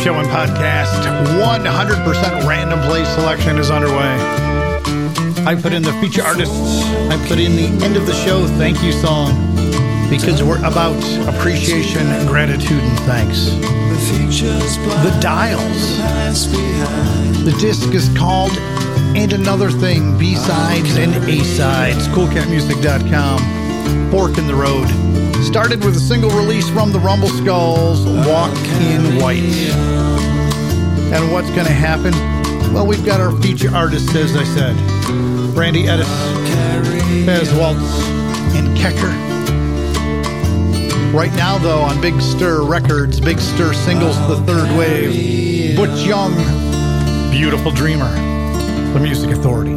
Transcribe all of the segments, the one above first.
Show and podcast, 100% random play selection is underway. I put in the feature artists. I put in the end of the show thank you song. because we're about appreciation, gratitude, and thanks. The Dials. The disc is called And Another Thing, B-Sides and A-Sides. CoolCatMusic.com. Fork in the road. Started with a single release from the Rumble Skulls, Walk in White. And what's going to happen? Well, we've got our feature artists, as I said. Brandi Ediss, Bez Waltz, and Kecker. Right now, though, on Big Stir Records, Big Stir Singles, The Third Wave, Butch Young, Beautiful Dreamer, The Music Authority.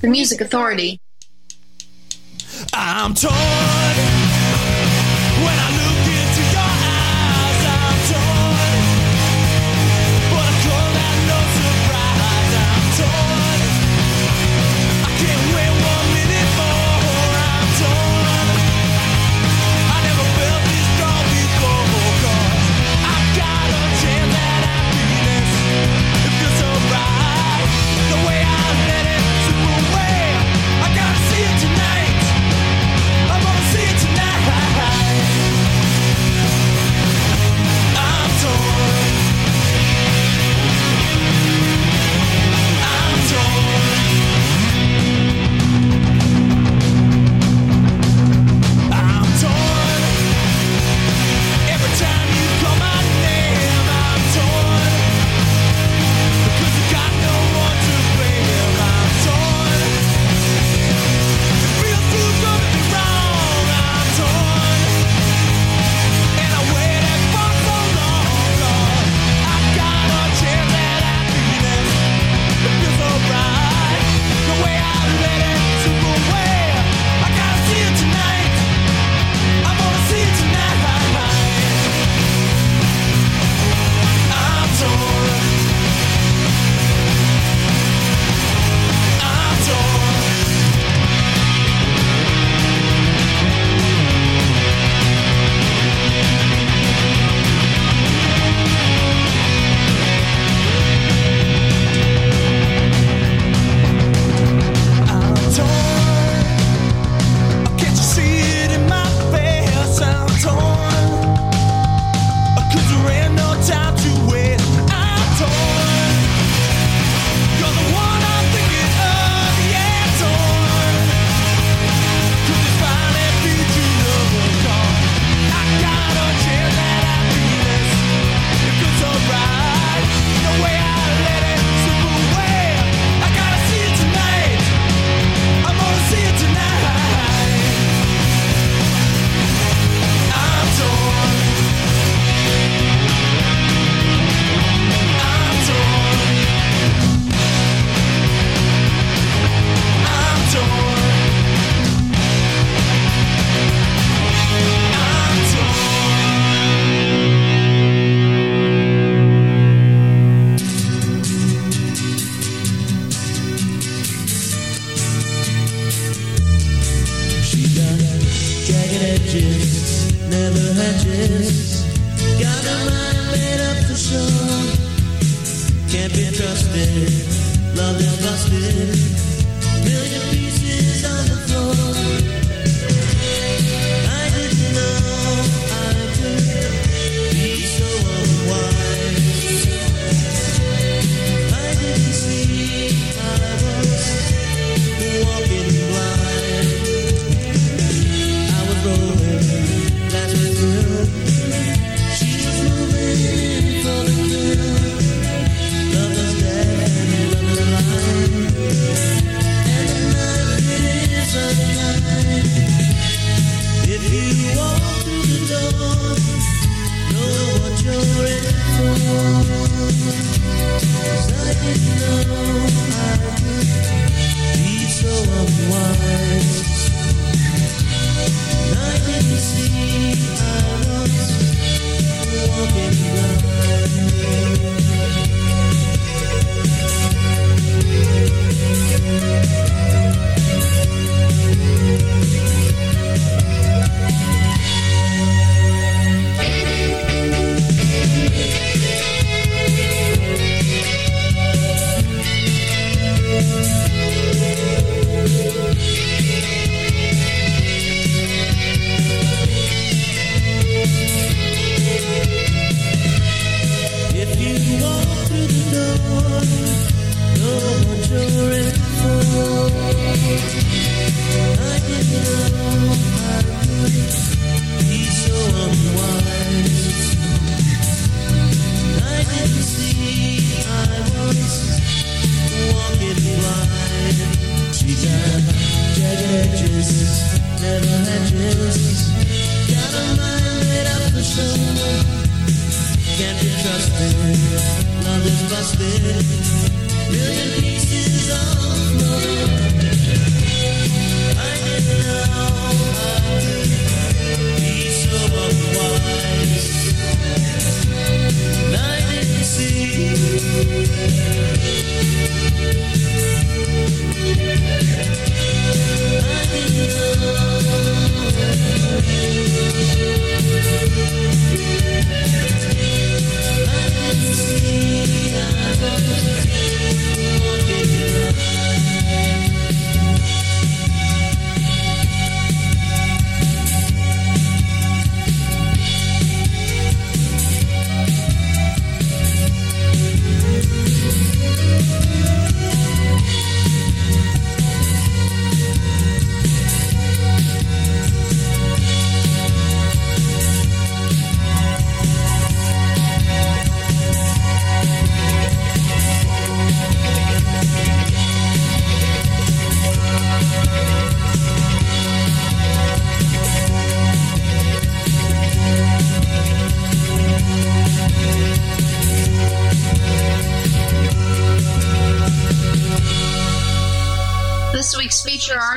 The Music Authority. I'm torn. If you're so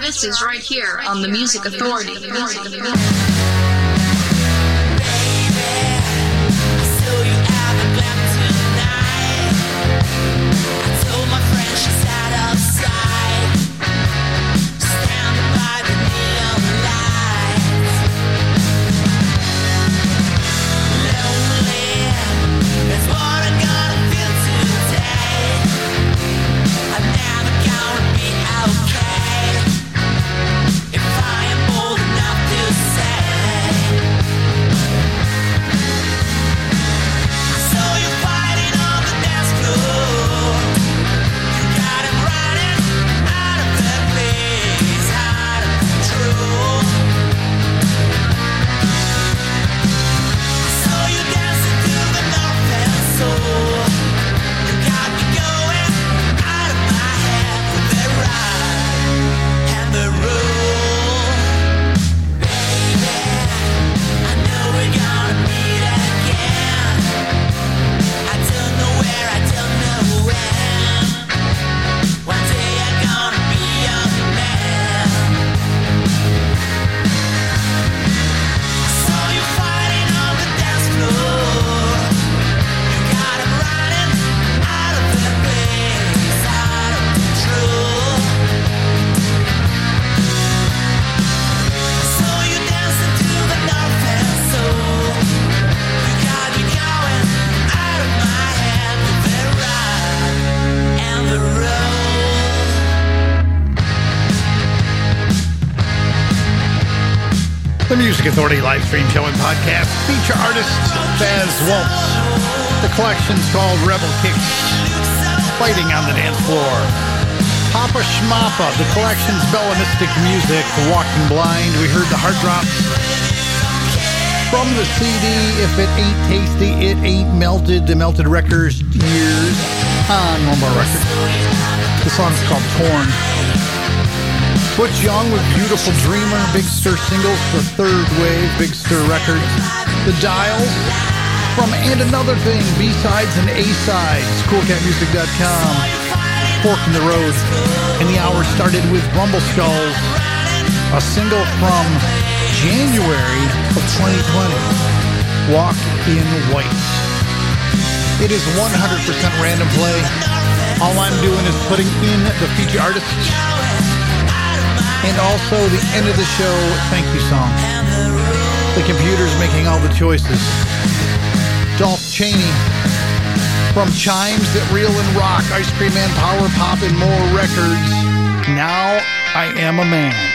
This is right here on The Music Authority. Authority live stream show and podcast. Feature artist Faz Wolf. The collection's called Rebel Kicks. Fighting on the Dance Floor. Papa Schmapa. The collection's Bela Mystic Music. Walking Blind. We heard The Heartdrops. From the CD, If It Ain't Tasty, It Ain't Melted. The Melted Records. Years on Rumble Records. The song's called Torn. Butch Young with Beautiful Dreamer, Big Stir singles for Third Wave, Big Stir Records. The Dials from And Another Thing, B-Sides and A-Sides, CoolCatMusic.com, Fork in the Road. And the hour started with Rumble Skulls, a single from January of 2020, Walk in White. It is 100% random play. All I'm doing is putting in the feature artists. And also the end of the show, thank you song. The computer's making all the choices. Dolph Cheney from Chimes That Reel and Rock, Ice Cream Man, Power Pop, and more records. Now I Am a Man.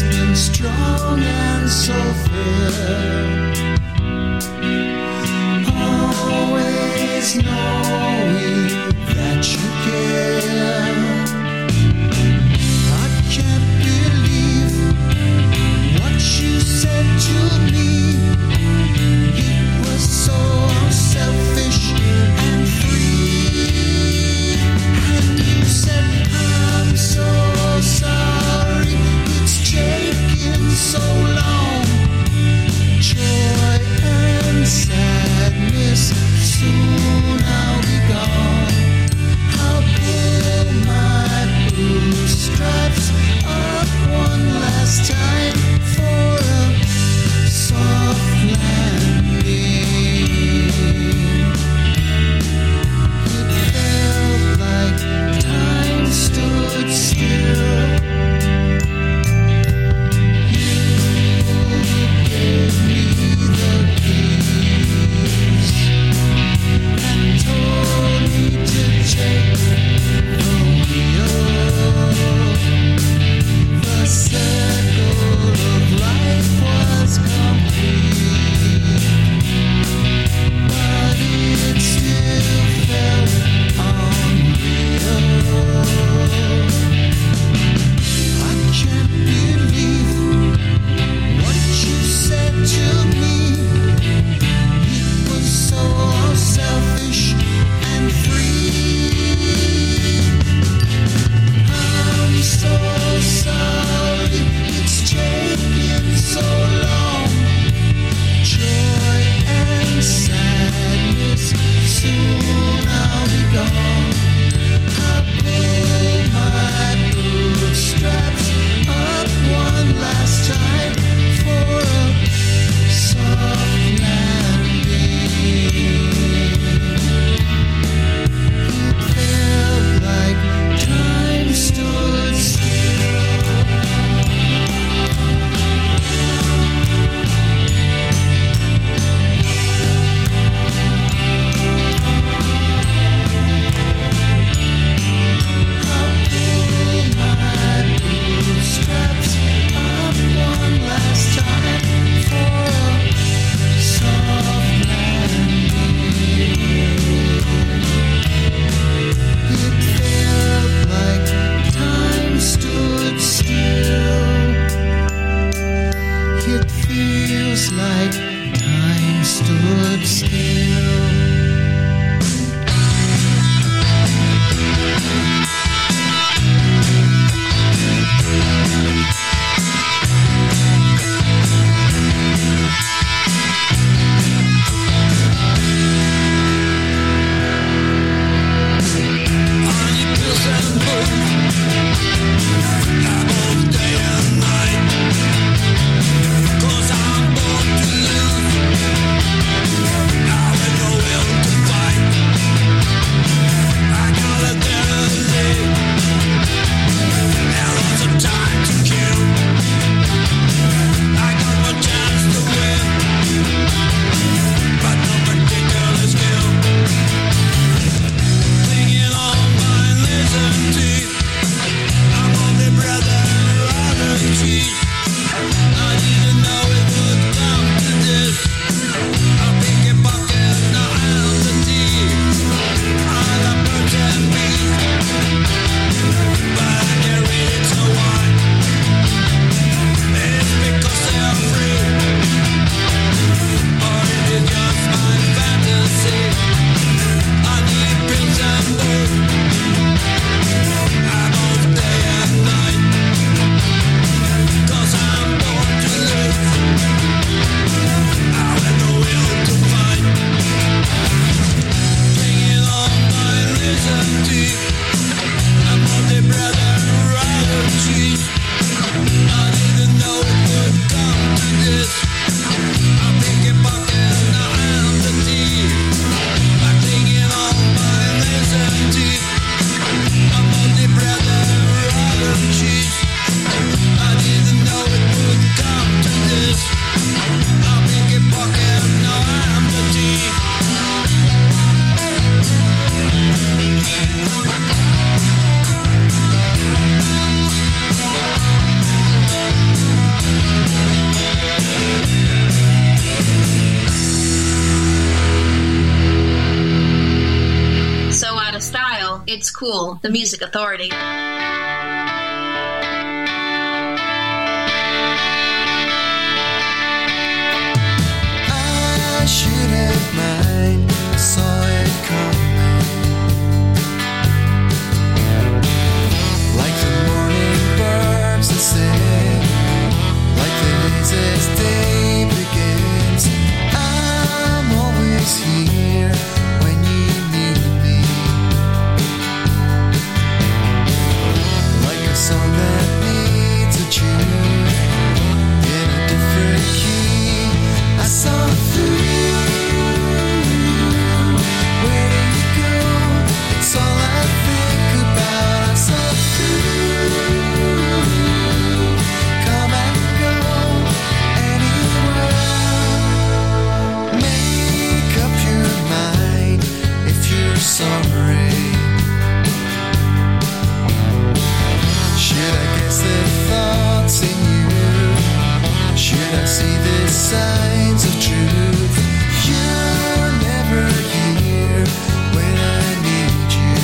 It's been strong and so fair, always knowing that you care. I can't believe what you said to me. You were so unselfish and free, and you said I'm so sorry. Taking so long, joy and sadness soon out. cool, The Music Authority. I should have mine, saw it coming. Like the morning birds that sing, like the days as day begins. I'm always here when you need me. Like a song that needs a tune in a different key. I saw through you. Where did you go? It's all I think about. I saw through you. Come and go anywhere. Make up your mind if you're sorry. Should I guess the thoughts in you? Should I see the signs of truth? You're never here when I need you.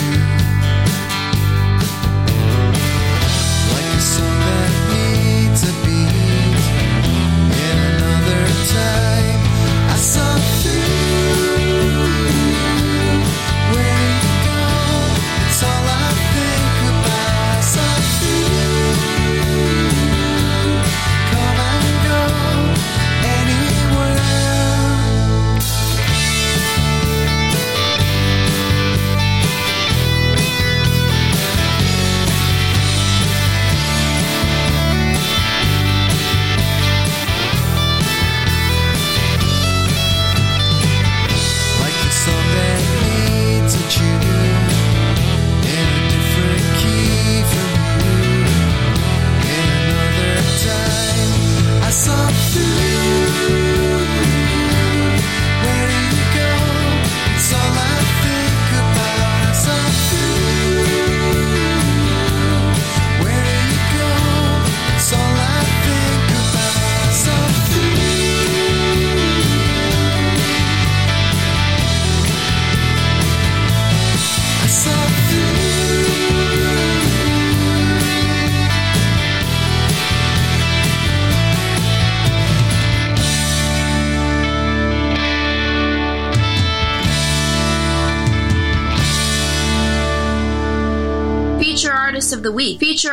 Like a song that needs a beat in another time. I saw through. Where did you go? It's all I think about. I saw through. Come and go anywhere. Like the song that needs a tune in a different key from you. In another time, I saw through. Where do you go? It's all I think about. I saw through. Where do you go? It's all I think about. I saw through. I saw through. Feature Artist of the Week. Feature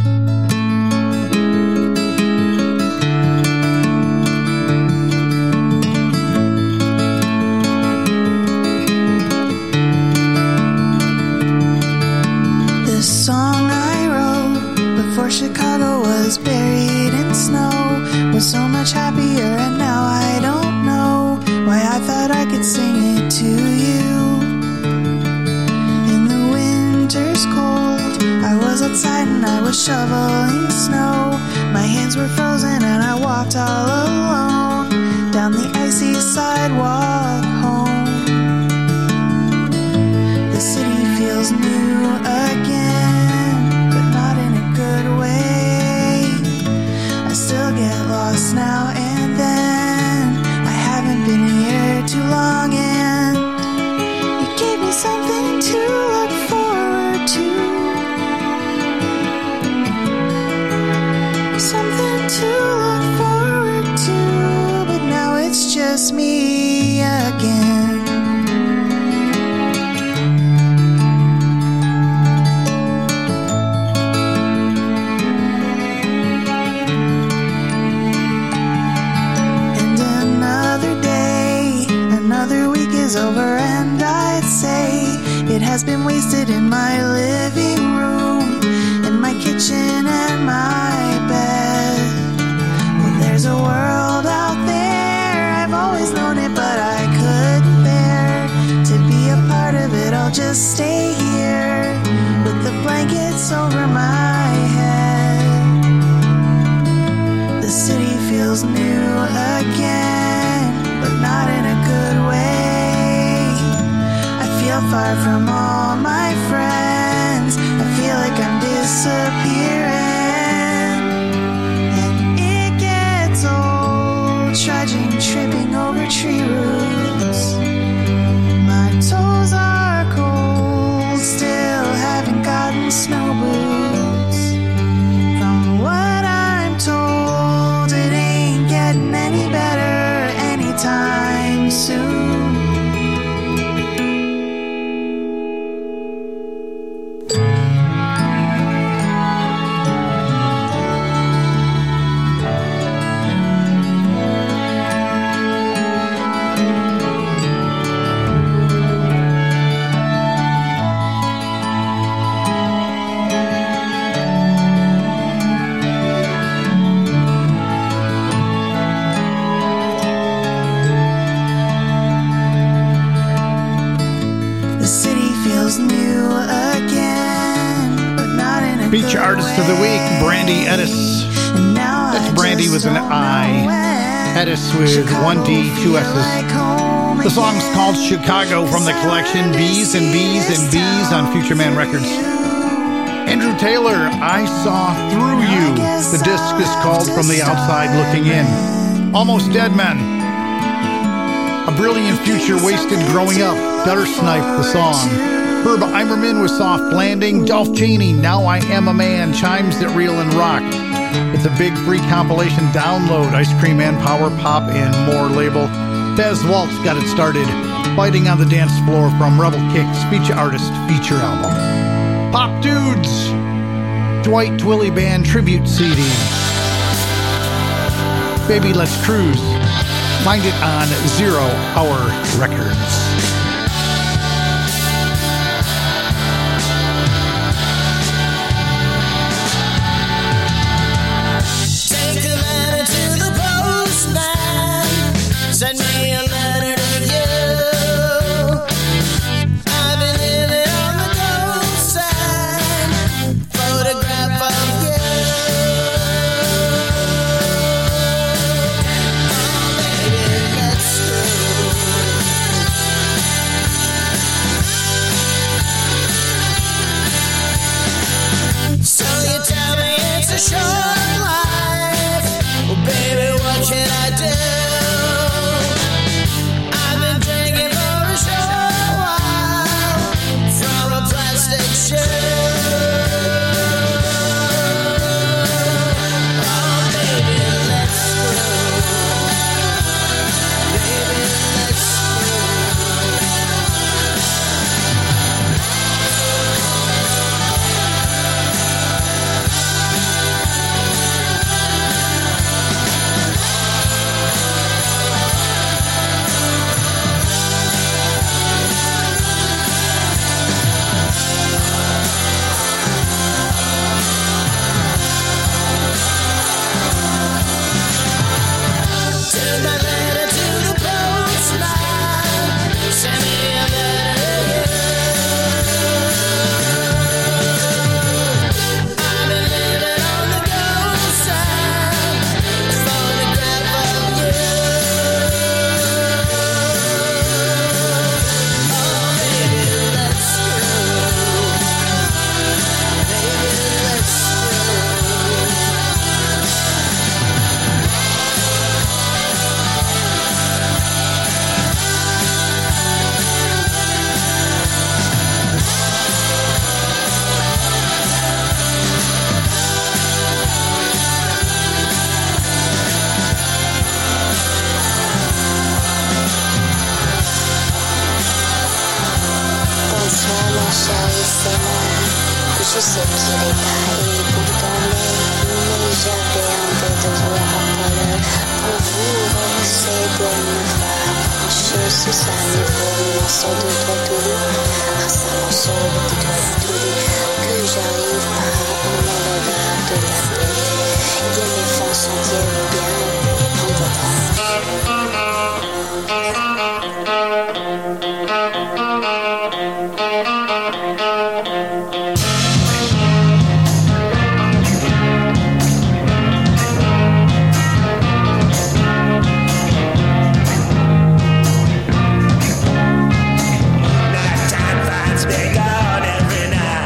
The song I wrote before Chicago was buried in snow was so much happier, and now I don't know why I thought I could sing it to you. In the winter's cold, I was outside and I was shoveling snow. My hands were frozen and I walked all alone down the icy sidewalk home. The city feels new again, but not in a good way. I still get lost now and then. I haven't been here too long, and you gave me something to look forward to. Something to look forward to, but now it's just me again. Over, and I'd say it has been wasted in my living room, in my kitchen and my bed. Well, there's a world out there, I've always known it, but I couldn't bear to be a part of it. I'll just stay here with the blankets over my head. The city feels new again, but not in a good way. Far from all my friends, I feel like I'm disappearing. And it gets old, trudging, tripping over tree roots. Beach Artist of the Week, Brandi Ediss. That's Brandi with an I, Ediss with one D, two S's. The song's called Chicago from the collection Bees and Bees and Bees on Future Man Records. Andrew Taylor, I Saw Through You. The disc is called From the Outside Looking In. Almost Dead Men. A Brilliant Future Wasted Growing Up, Guttersnipe the song. Herb Imerman with Soft Landing, Dolph Cheney, Now I Am a Man, Chimes That Reel and Rock. It's a big free compilation download, Ice Cream Man, Power Pop, and more label. Faz Wolf got it started, Fighting on the Dance Floor from Rebel Kicks, Speech Artist feature album. Popdudes, Dwight Twilley Band tribute CD. Baby Let's Cruise, find it on Zero Hour Records. Nighttime finds me gone every night.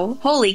Wow, holy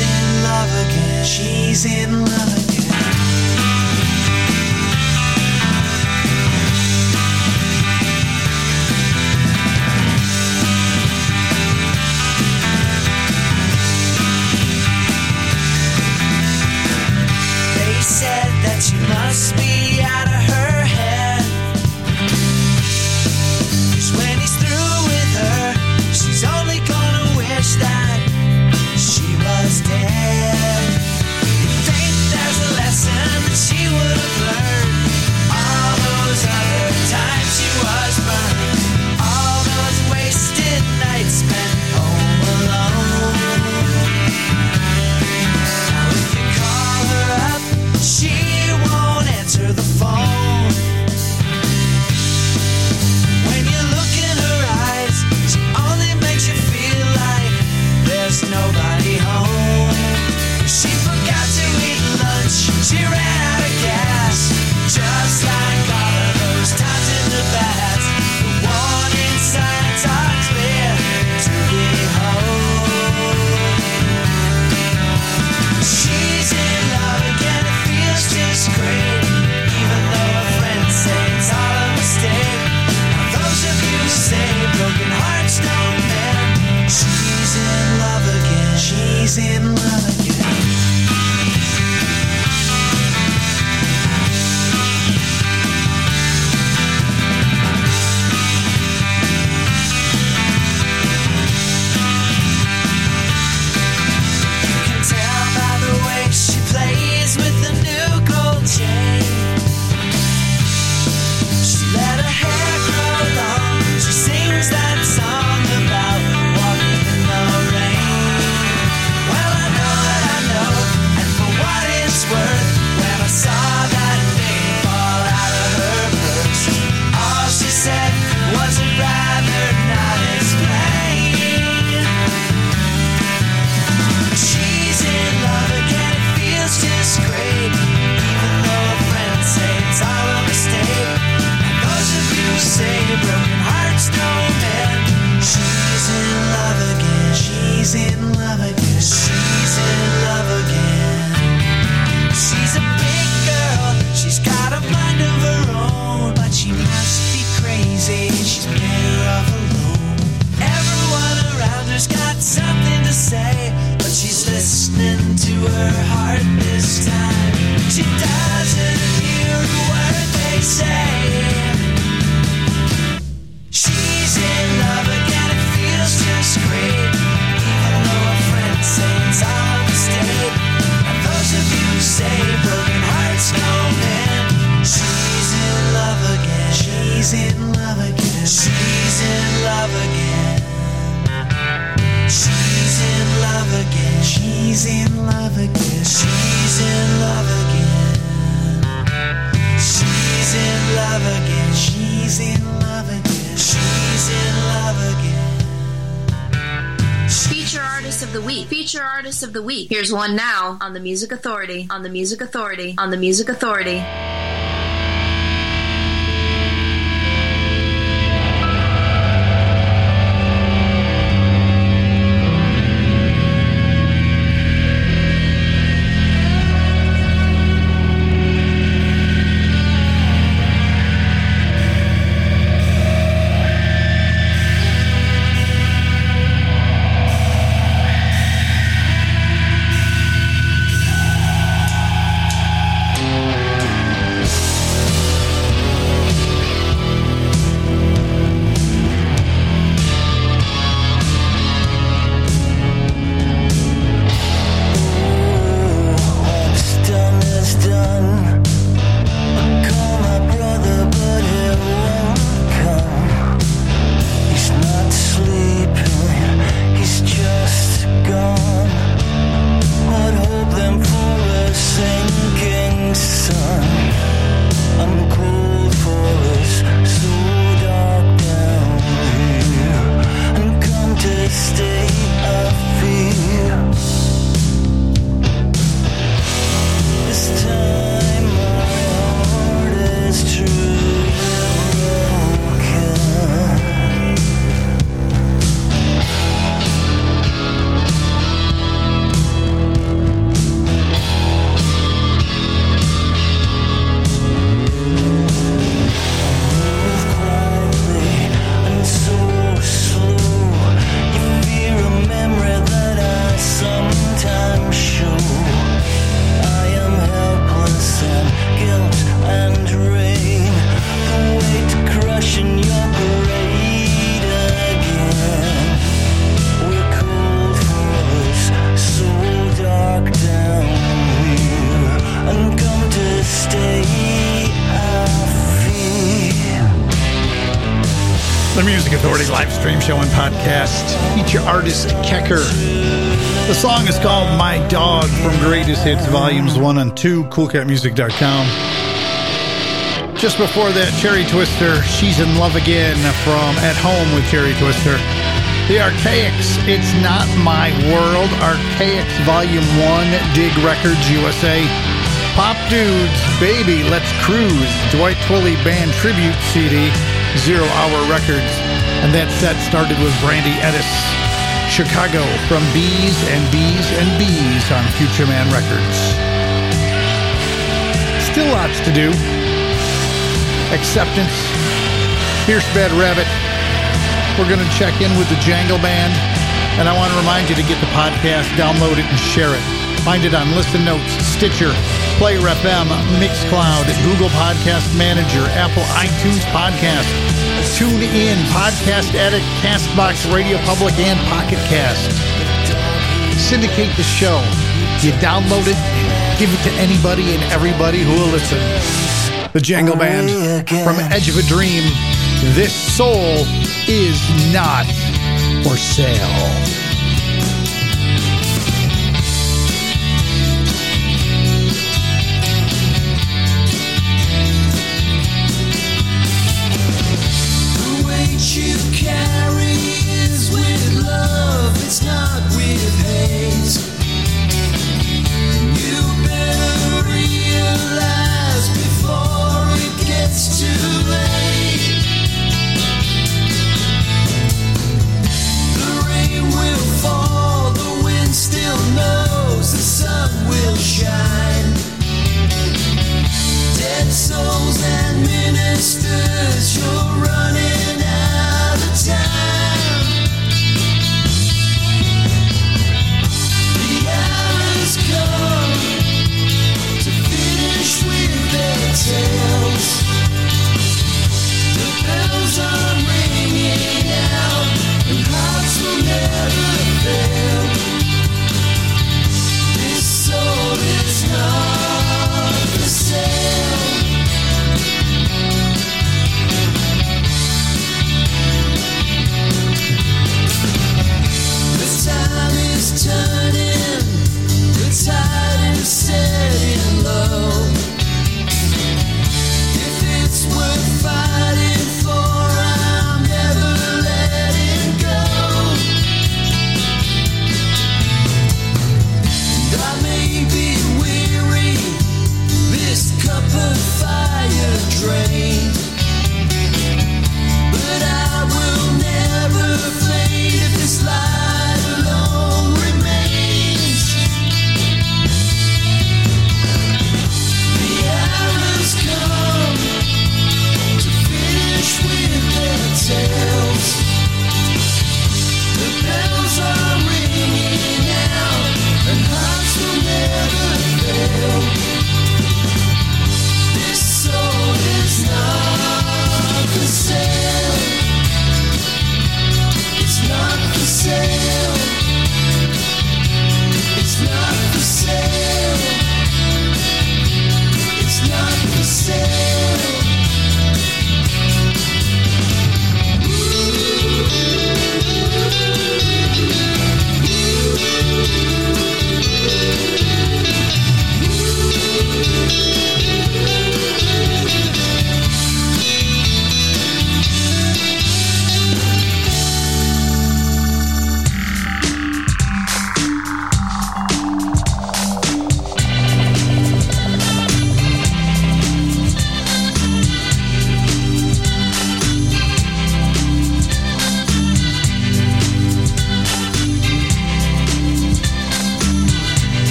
in love again, she's in love again. Of the week. Here's one now on the Music Authority, on the Music Authority, on the Music Authority. The Music Authority live stream show and podcast. Feature artist Kecker. The song is called My Dog from Greatest Hits Volumes 1 and 2, CoolCatMusic.com. Just before that, Cherry Twister, She's in Love Again from At Home with Cherry Twister. The Archaics, It's Not My World, Archaics Volume 1, Dig Records USA. Popdudes, Baby, Let's Cruise, Dwight Twilley Band Tribute CD, 0 Hour Records. And that set started with Brandi Ediss, Chicago, from Bees and Bees and Bees on Future Man Records. Still lots to do. Acceptance, Pierce Bed Rabbit. We're going to check in with the Jangle Band, and I want to remind you to get the podcast, download it, and share it. Find it on Listen Notes, Stitcher, Player FM, Mixcloud, Google Podcast Manager, Apple iTunes Podcast, TuneIn, Podcast Addict, CastBox, Radio Public, and Pocket Cast. Syndicate the show. You download it, give it to anybody and everybody who will listen. The Jangle Band, from Edge of a Dream, This Soul is Not for Sale.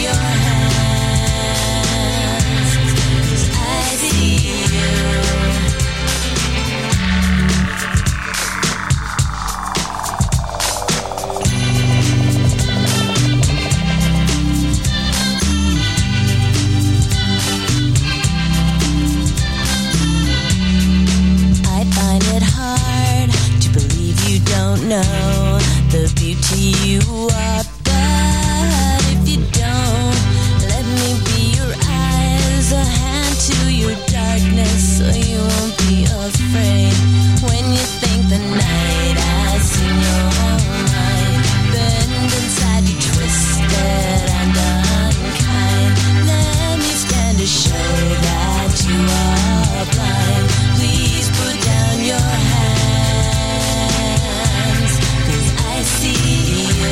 Your hand. know the beauty you are, but if you don't, let me be your eyes, a hand to your darkness, so you won't be afraid when you think the night has seen your whole mind, bend inside you twisted and unkind, let me stand to show that you are blind, please put down your hands, 'cause I see you.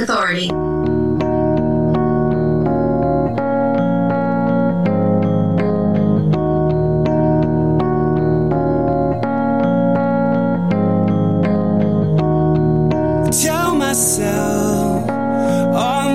Authority. Tell myself myself.